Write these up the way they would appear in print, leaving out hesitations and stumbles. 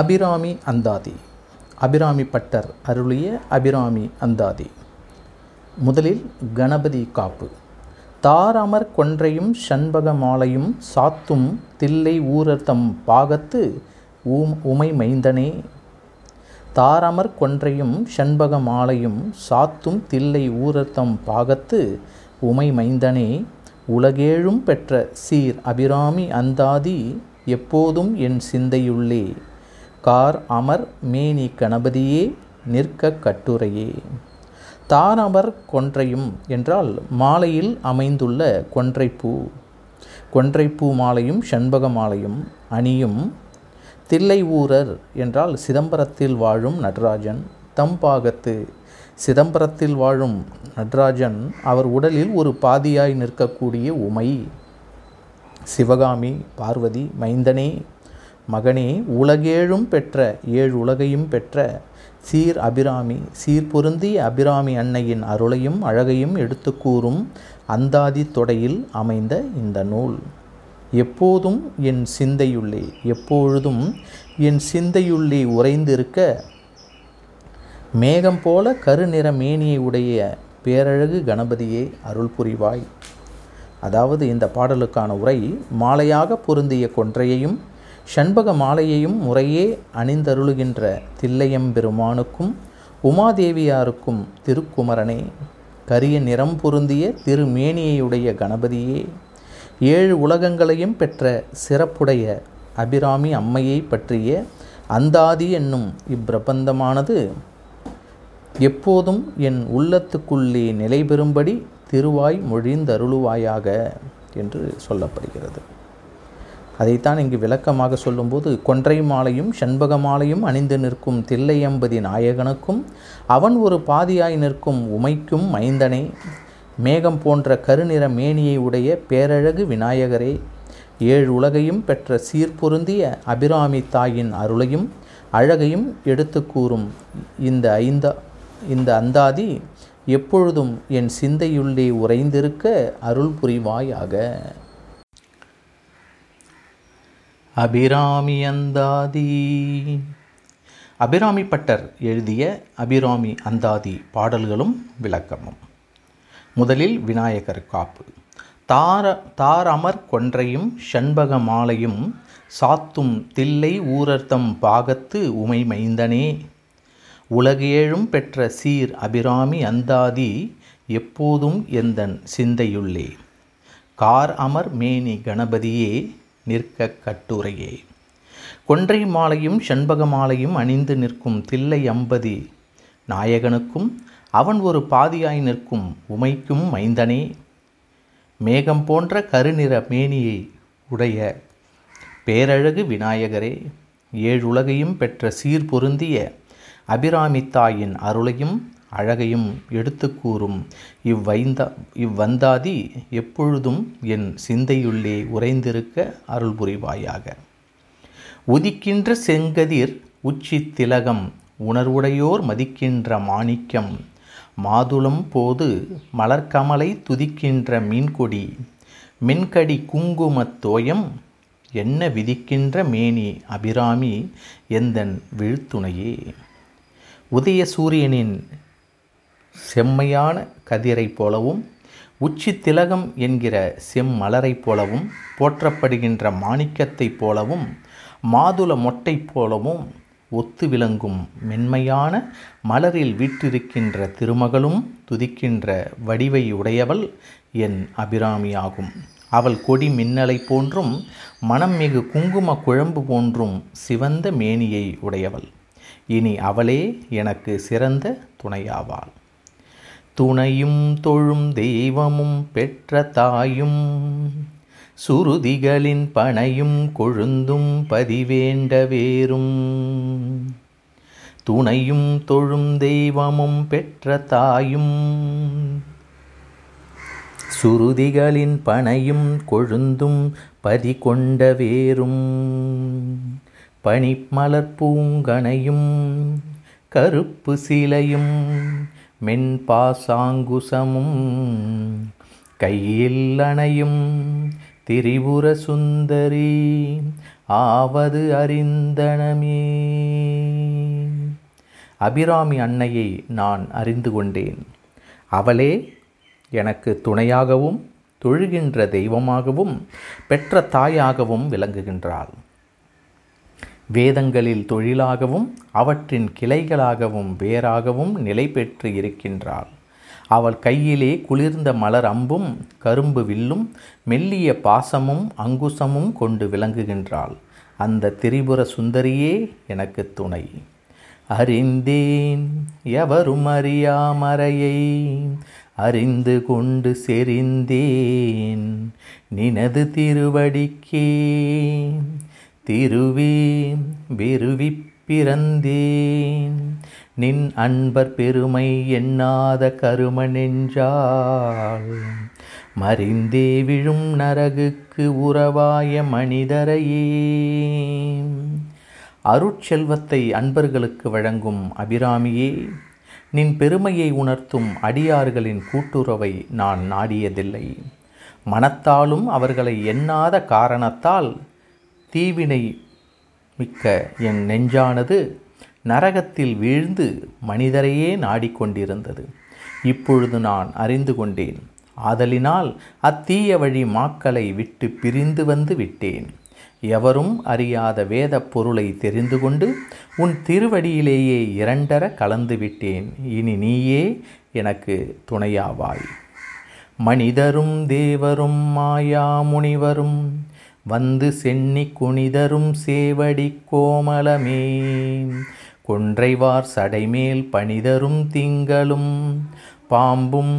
அபிராமி அந்தாதி, அபிராமிப்பட்டர் அருளிய அபிராமி அந்தாதி. முதலில் கணபதி காப்பு. தாரமர் கொன்றையும் ஷண்பக மாலையும் சாத்தும் தில்லை ஊரர்த்தம் பாகத்து உமைமைந்தனே. தாரமர் கொன்றையும் ஷண்பக மாலையும் சாத்தும் தில்லை ஊரர்த்தம் பாகத்து உமைமைந்தனே, உலகேழும் பெற்ற சீர் அபிராமி அந்தாதி எப்போதும் என் சிந்தையுள்ளே. கார் அமர் மேனி கணபதியே நிற்க கட்டுரையே. தாரமர் கொன்றையும் என்றால் மாலையில் அமைந்துள்ள கொன்றைப்பூ. கொன்றைப்பூ மாலையும் ஷண்பக மாலையும் அணியும். தில்லை ஊரர் என்றால் சிதம்பரத்தில் வாழும் நடராஜன். தம்பாகத்து சிதம்பரத்தில் வாழும் நடராஜன், அவர் உடலில் ஒரு பாதியாய் நிற்கக்கூடிய உமை. சிவகாமி பார்வதி மைந்தனே மகனே, உலகேழும் பெற்ற ஏழு உலகையும் பெற்ற சீர் அபிராமி, சீர்பொருந்திய அபிராமி அன்னையின் அருளையும் அழகையும் எடுத்து கூறும் அந்தாதி தொடையில் அமைந்த இந்த நூல் எப்போதும் என் சிந்தையுள்ளே, எப்பொழுதும் என் சிந்தையுள்ளே உறைந்திருக்க மேகம் போல கருநிற மேனியை உடைய பேரழகு கணபதியே அருள் புரிவாய். அதாவது இந்த பாடலுக்கான உரை, மாலையாக பொருந்திய கொன்றையையும் ஷண்பக மாலையையும் முறையே அணிந்தருளுகின்ற தில்லையம்பெருமானுக்கும் உமாதேவியாருக்கும் திருக்குமரனே, கரிய நிறம் பொருந்திய திருமேனியையுடைய கணபதியே, ஏழு உலகங்களையும் பெற்ற சிறப்புடைய அபிராமி அம்மையை பற்றிய அந்தாதி என்னும் இப்பிரபந்தமானது எப்போதும் என் உள்ளத்துக்குள்ளே நிலை பெறும்படி திருவாய் மொழிந்தருளுவாயாக என்று சொல்லப்படுகிறது. அதைத்தான் இங்கு விளக்கமாக சொல்லும்போது, கொன்றை மாலையும் ஷண்பக மாலையும் அணிந்து நிற்கும் தில்லையம்பதி நாயகனுக்கும் அவன் ஒரு பாதியாய் நிற்கும் உமைக்கும் மைந்தனை, மேகம் போன்ற கருநிற மேனியை உடைய பேரழகு விநாயகரே, ஏழு உலகையும் பெற்ற சீர்பொருந்திய அபிராமி தாயின் அருளையும் அழகையும் எடுத்து கூறும் இந்த அந்தாதி எப்பொழுதும் என் சிந்தையுள்ளே உறைந்திருக்க அருள் புரிவாயாக. அபிராமி அந்தாதி. அபிராமிப்பட்டர் எழுதிய அபிராமி அந்தாதி பாடல்களும் விளக்கமும். முதலில் விநாயகர் காப்பு. தாரமர் கொன்றையும் ஷண்பக மாலையும் சாத்தும் தில்லை ஊரர்த்தம் பாகத்து உமைமைந்தனே, உலகேழும் பெற்ற சீர் அபிராமி அந்தாதி எப்போதும் எந்தன் சிந்தையுள்ளே. கார் அமர் மேனி கணபதியே நிற்க கட்டுரையே. கொன்றை மாலையும் ஷண்பக மாலையும் அணிந்து நிற்கும் தில்லை அம்பதி நாயகனுக்கும் அவன் ஒரு பாதியாய் நிற்கும் உமைக்கும் மைந்தனே, மேகம் போன்ற கருநிற மேனியை உடைய பேரழகு விநாயகரே, ஏழுலகையும் பெற்ற சீர்பொருந்திய அபிராமி தாயின் அருளையும் அழகையும் எடுத்து கூறும் இவ்வந்தாதி எப்பொழுதும் என் சிந்தையுள்ளே உறைந்திருக்க அருள் புரிவாயாக. உதிக்கின்ற செங்கதிர் உச்சி திலகம் உணர்வுடையோர் மதிக்கின்ற மாணிக்கம் மாதுளம் போது மலர்கமலை துதிக்கின்ற மீன்கொடி மென்கடி குங்குமத் தோயம் என்ன விதிக்கின்ற மேனி அபிராமி எந்தன் விழுத்துணையே. உதய சூரியனின் செம்மையான கதிரை போலவும் உச்சி திலகம் என்கிற செம்மலரைப் போலவும் போற்றப்படுகின்ற மாணிக்கத்தைப் போலவும் மாதுள மொட்டை போலவும் ஒத்து விளங்கும் மென்மையான மலரில் வீற்றிருக்கின்ற திருமகளும் துதிக்கின்ற வடிவை உடையவள் என் அபிராமியாகும். அவள் கொடி மின்னலை போன்றும் மனம் மிகு குங்கும குழம்பு போன்றும் சிவந்த மேனியை உடையவள். இனி அவளே எனக்கு சிறந்த துணையாவாள். துணையும் தொழும் தெய்வமும் பெற்ற தாயும் சுருதிகளின் பனையும் கொழுந்தும் பதிவேண்ட வேரும். துணையும் தொழும் தெய்வமும் பெற்ற தாயும் சுருதிகளின் பனையும் கொழுந்தும் பதிகொண்ட வேரும். பனிமலர் பூங்கனையும் கருப்பு சிலையும் மென்பாசாங்குசமும் கையில் அணையும் திரிபுர சுந்தரி ஆவது அறிந்தனமே. அபிராமி அன்னையை நான் அறிந்து கொண்டேன். அவளே எனக்கு துணையாகவும் தொழுகின்ற தெய்வமாகவும் பெற்ற தாயாகவும் விளங்குகின்றாள். வேதங்களில் தொழிலாகவும் அவற்றின் கிளைகளாகவும் வேறாகவும் நிலை பெற்று இருக்கின்றாள். அவள் கையிலே குளிர்ந்த மலர் அம்பும் கரும்பு வில்லும் மெல்லிய பாசமும் அங்குசமும் கொண்டு விளங்குகின்றாள். அந்த திரிபுர சுந்தரியே எனக்கு துணை. அறிந்தேன் எவரும் அறியாமறையை அறிந்து கொண்டு செறிந்தேன் நினது திருவடிக்கே. திருவே விருவி பிறந்தேன் நின் அன்பர் பெருமை எண்ணாத கரும நெஞ்சால் மறிந்தே விழும் நரகுக்கு உறவாய மனிதரையே. அருட்செல்வத்தை அன்பர்களுக்கு வழங்கும் அபிராமியே, நின் பெருமையை உணர்த்தும் அடியார்களின் கூட்டுறவை நான் நாடியதில்லை. மனத்தாலும் அவர்களை எண்ணாத காரணத்தால் தீவினை மிக்க என் நெஞ்சானது நரகத்தில் வீழ்ந்து மனிதரையே நாடிக்கொண்டிருந்தது. இப்பொழுது நான் அறிந்து கொண்டேன். ஆதலினால் அத்தீய வழி மாக்களை விட்டு பிரிந்து வந்து விட்டேன். எவரும் அறியாத வேத பொருளை தெரிந்து கொண்டு உன் திருவடியிலேயே இரண்டர கலந்துவிட்டேன். இனி நீயே எனக்கு துணையாவாய். மனிதரும் தேவரும் மாயா முனிவரும் வந்து சென்னி குனிதரும் சேவடி கோமலமே. கொன்றைவார் சடைமேல் பணிதரும் திங்களும் பாம்பும்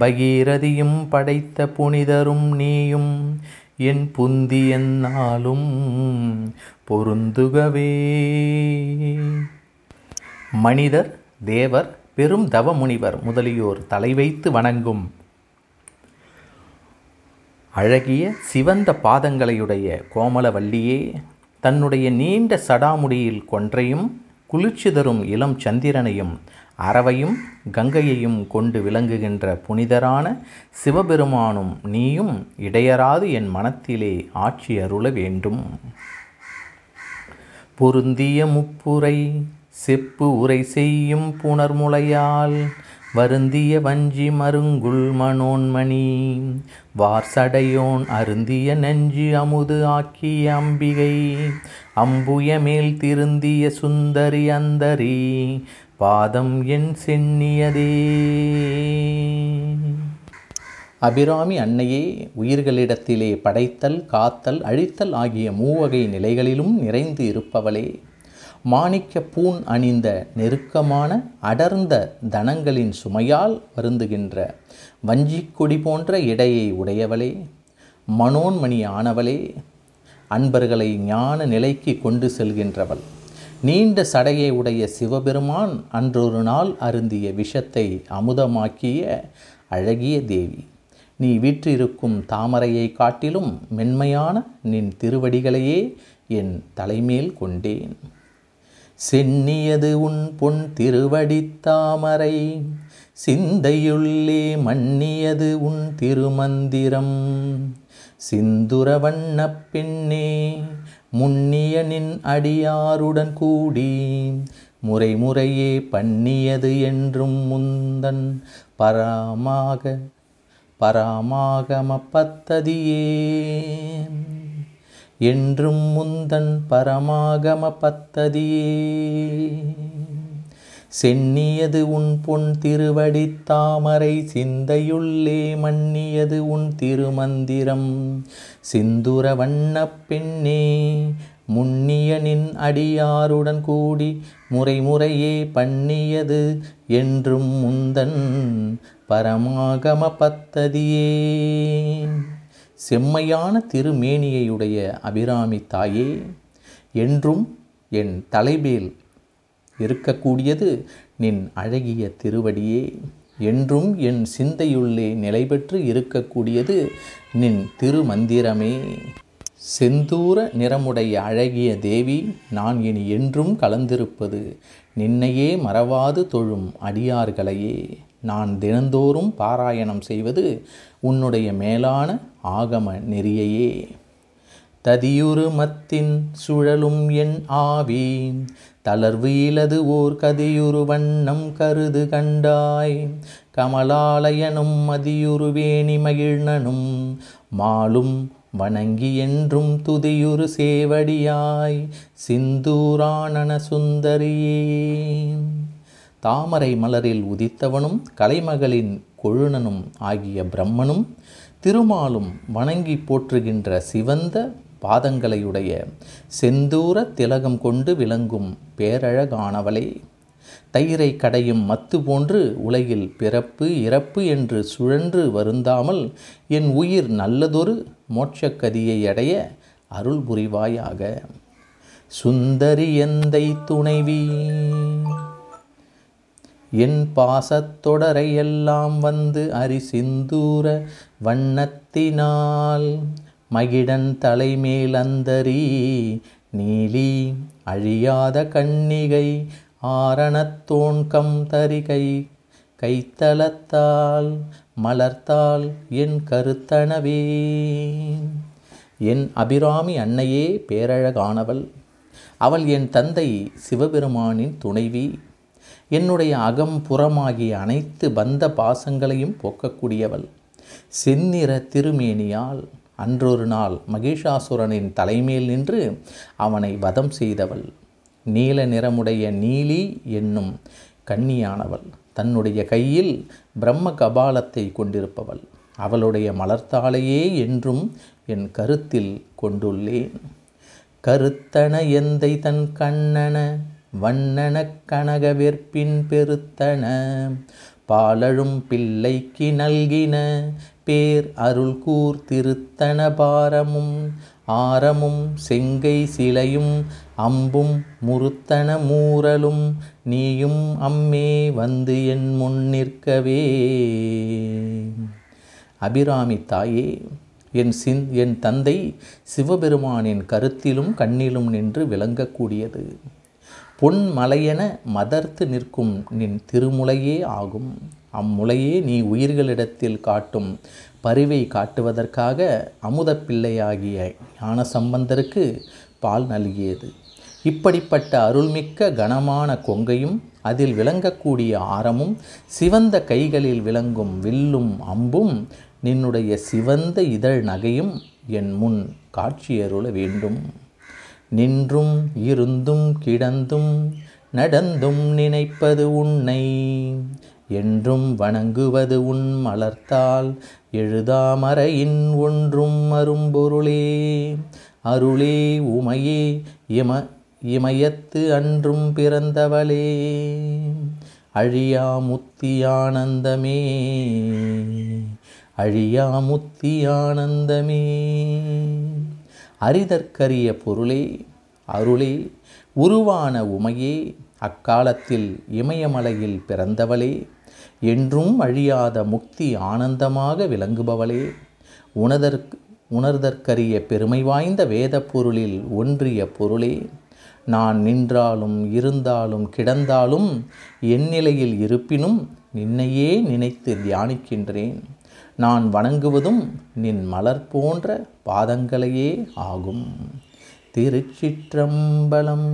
பகீரதியும் படைத்த புனிதரும் நீயும் என் புந்தி என்னாலும் பொருந்துகவே. மனிதர் தேவர் பெரும் தவமுனிவர் முதலியோர் தலை வைத்து வணங்கும் அழகிய சிவந்த பாதங்களையுடைய கோமலவல்லியே, தன்னுடைய நீண்ட சடாமுடியில் கொன்றையும் குளிர்ச்சி தரும் இளம் சந்திரனையும் அரவையும் கங்கையையும் கொண்டு விளங்குகின்ற புனிதரான சிவபெருமானும் நீயும் இடையராது என் மனத்திலே ஆட்சி அருள வேண்டும். பொருந்திய முப்புரை செப்பு உரை செய்யும் புனர்முளையால் வருந்திய வஞ்சி மருங்குள் மனோன்மணி வார்சடையோன் அருந்திய நெஞ்சு அமுது ஆக்கிய அம்பிகை அம்புய மேல் திருந்திய சுந்தரி அந்தரி பாதம் என் சென்னியதே. அபிராமி அன்னையே, உயிர்களிடத்திலே படைத்தல் காத்தல் அழித்தல் ஆகிய மூவகை நிலைகளிலும் நிறைந்து இருப்பவளே, மாணிக்க பூண் அணிந்த நெருக்கமான அடர்ந்த தனங்களின் சுமையால் வருந்துகின்ற வஞ்சிக்கொடி போன்ற இடையை உடையவளே, மனோன்மணி ஆனவளே, அன்பர்களை ஞான நிலைக்கு கொண்டு செல்கின்றவள், நீண்ட சடையை உடைய சிவபெருமான் அன்றொரு நாள் அருந்திய விஷத்தை அமுதமாக்கிய அழகிய தேவி, நீ வீற்றிருக்கும் தாமரையை காட்டிலும் மென்மையான நின் திருவடிகளையே என் தலைமேல் கொண்டேன். சென்னியது உன் பொன் திருவடித்தாமரை சிந்தையுள்ளே மன்னியது உன் திருமந்திரம் சிந்துரவண்ண பெண்ணே முன்னிய நின் அடியாருடன் கூடி முறைமுறையே பண்ணியது என்றும் முந்தன் பரமாகமப்பத்ததியே என்றும் முந்தன் பரமாகம பத்ததியே. சென்னியது உன் பொன் திருவடித்தாமரை சிந்தையுள்ளே மன்னியது உன் திருமந்திரம் சிந்துர வண்ண பெண்ணே முன்னியனின் அடியாருடன் கூடி முறைமுறையே பண்ணியது என்றும் முந்தன் பரமாகம பத்ததியே. செம்மையான திருமேனியையுடைய அபிராமி தாயே, என்றும் என் தலைமேல் இருக்கக்கூடியது நின் அழகிய திருவடியே, என்றும் என் சிந்தையுள்ளே நிலை பெற்று இருக்கக்கூடியது நின் திருமந்திரமே. செந்தூர நிறமுடைய அழகிய தேவி, நான் இனி என்றும் கலந்திருப்பது நின்னையே மறவாது தொழும் அடியார்களையே. நான் தினந்தோறும் பாராயணம் செய்வது உன்னுடைய மேலான ஆகம நெறியையே. ததியுரு மத்தின் சுழலும் என் ஆவி தளர்வு இலது ஓர் கதியுரு வண்ணம் கருது கண்டாய். கமலாலயனும் மதியுருவேணி மகிழ்னனும் மாலும் வணங்கி என்றும் துதியுரு சேவடியாய் சிந்தூரானன சுந்தரியே. தாமரை மலரில் உதித்தவனும் கலைமகளின் கொழுனனும் ஆகிய பிரம்மனும் திருமாலும் வணங்கி போற்றுகின்ற சிவந்த பாதங்களையுடைய செந்தூர திலகம் கொண்டு விளங்கும் பேரழகானவளே, தயிரை கடையும் மத்து போன்று உலகில் பிறப்பு இறப்பு என்று சுழன்று வருந்தாமல் என் உயிர் நல்லதொரு மோட்சக்கதியை அடைய அருள் புரிவாயாக. சுந்தரியந்தை துணைவி என் பாசத்தொடரையெல்லாம் வந்து அரிசிந்தூர வண்ணத்தினால் மகிடன் தலைமேலந்தரி நீலி அழியாத கண்ணிகை ஆரணத்தோன்கம் தரிகை கைத்தளத்தால் மலர்த்தால் என் கருத்தனவே. என் அபிராமி அன்னையே பேரழகானவள். அவள் என் தந்தை சிவபெருமானின் துணைவி. என்னுடைய அகம் புறமாகிய அனைத்து பந்த பாசங்களையும் போக்கக்கூடியவள். செந்நிற திருமேனியால் அன்றொரு நாள் மகிஷாசுரனின் தலைமேல் நின்று அவனை வதம் செய்தவள். நீல நிறமுடைய நீலி என்னும் கன்னியானவள். தன்னுடைய கையில் பிரம்ம கபாலத்தை கொண்டிருப்பவள். அவளுடைய மலர்த்தாளையே என்றும் என் கருத்தில் கொண்டுள்ளேன். கருத்தன எந்தை தன் கண்ணன வண்ணன கனக வெற்பின் பெருத்தன பாலழும் பிள்ளைக்கு நல்கின பேர் அருள் கூர் திருத்தன பாரமும் ஆரமும் செங்கை சிலையும் அம்பும் முறுத்தன மூரலும் நீயும் அம்மே வந்து என் முன் நிற்கவே. அபிராமி தாயே, என் தந்தை சிவபெருமானின் கருத்திலும் கண்ணிலும் நின்று விளங்கக்கூடியது பொன் மலையென மதர்த்து நிற்கும் நின் திருமுலையே ஆகும். அம்முலையே நீ உயிர்களிடத்தில் காட்டும் பரிவை காட்டுவதற்காக அமுதப்பிள்ளையாகிய ஞானசம்பந்தருக்கு பால் நல்கியது. இப்படிப்பட்ட அருள்மிக்க கனமான கொங்கையும் அதில் விளங்கக்கூடிய ஆரமும் சிவந்த கைகளில் விளங்கும் வில்லும் அம்பும் நின்னுடைய சிவந்த இதழ் நகையும் என் முன் காட்சியருள வேண்டும். நின்றும் இருந்தும் கிடந்தும் நடந்தும் நினைப்பது உன்னை என்றும் வணங்குவது உன் மலர்த்தால் எழுதாமறையின் ஒன்றும் அரும்பொருளே. அருளே உமையே இமயத்து அன்றும் பிறந்தவளே அழியாமுத்தியானந்தமே அழியாமுத்தியானந்தமே. அரிதற்கரிய பொருளே, அருளே, உருவான உமையே, அக்காலத்தில் இமயமலையில் பிறந்தவளே, என்றும் அழியாத முக்தி ஆனந்தமாக விளங்குபவளே, உணர்தற்கரிய பெருமை வாய்ந்த வேத பொருளில் ஒன்றிய பொருளே, நான் நின்றாலும் இருந்தாலும் கிடந்தாலும் என் நிலையில் இருப்பினும் நின்னையே நினைத்து தியானிக்கின்றேன். நான் வணங்குவதும் நின் மலர் போன்ற பாதங்களையே ஆகும். திருச்சிற்றம்பலம்.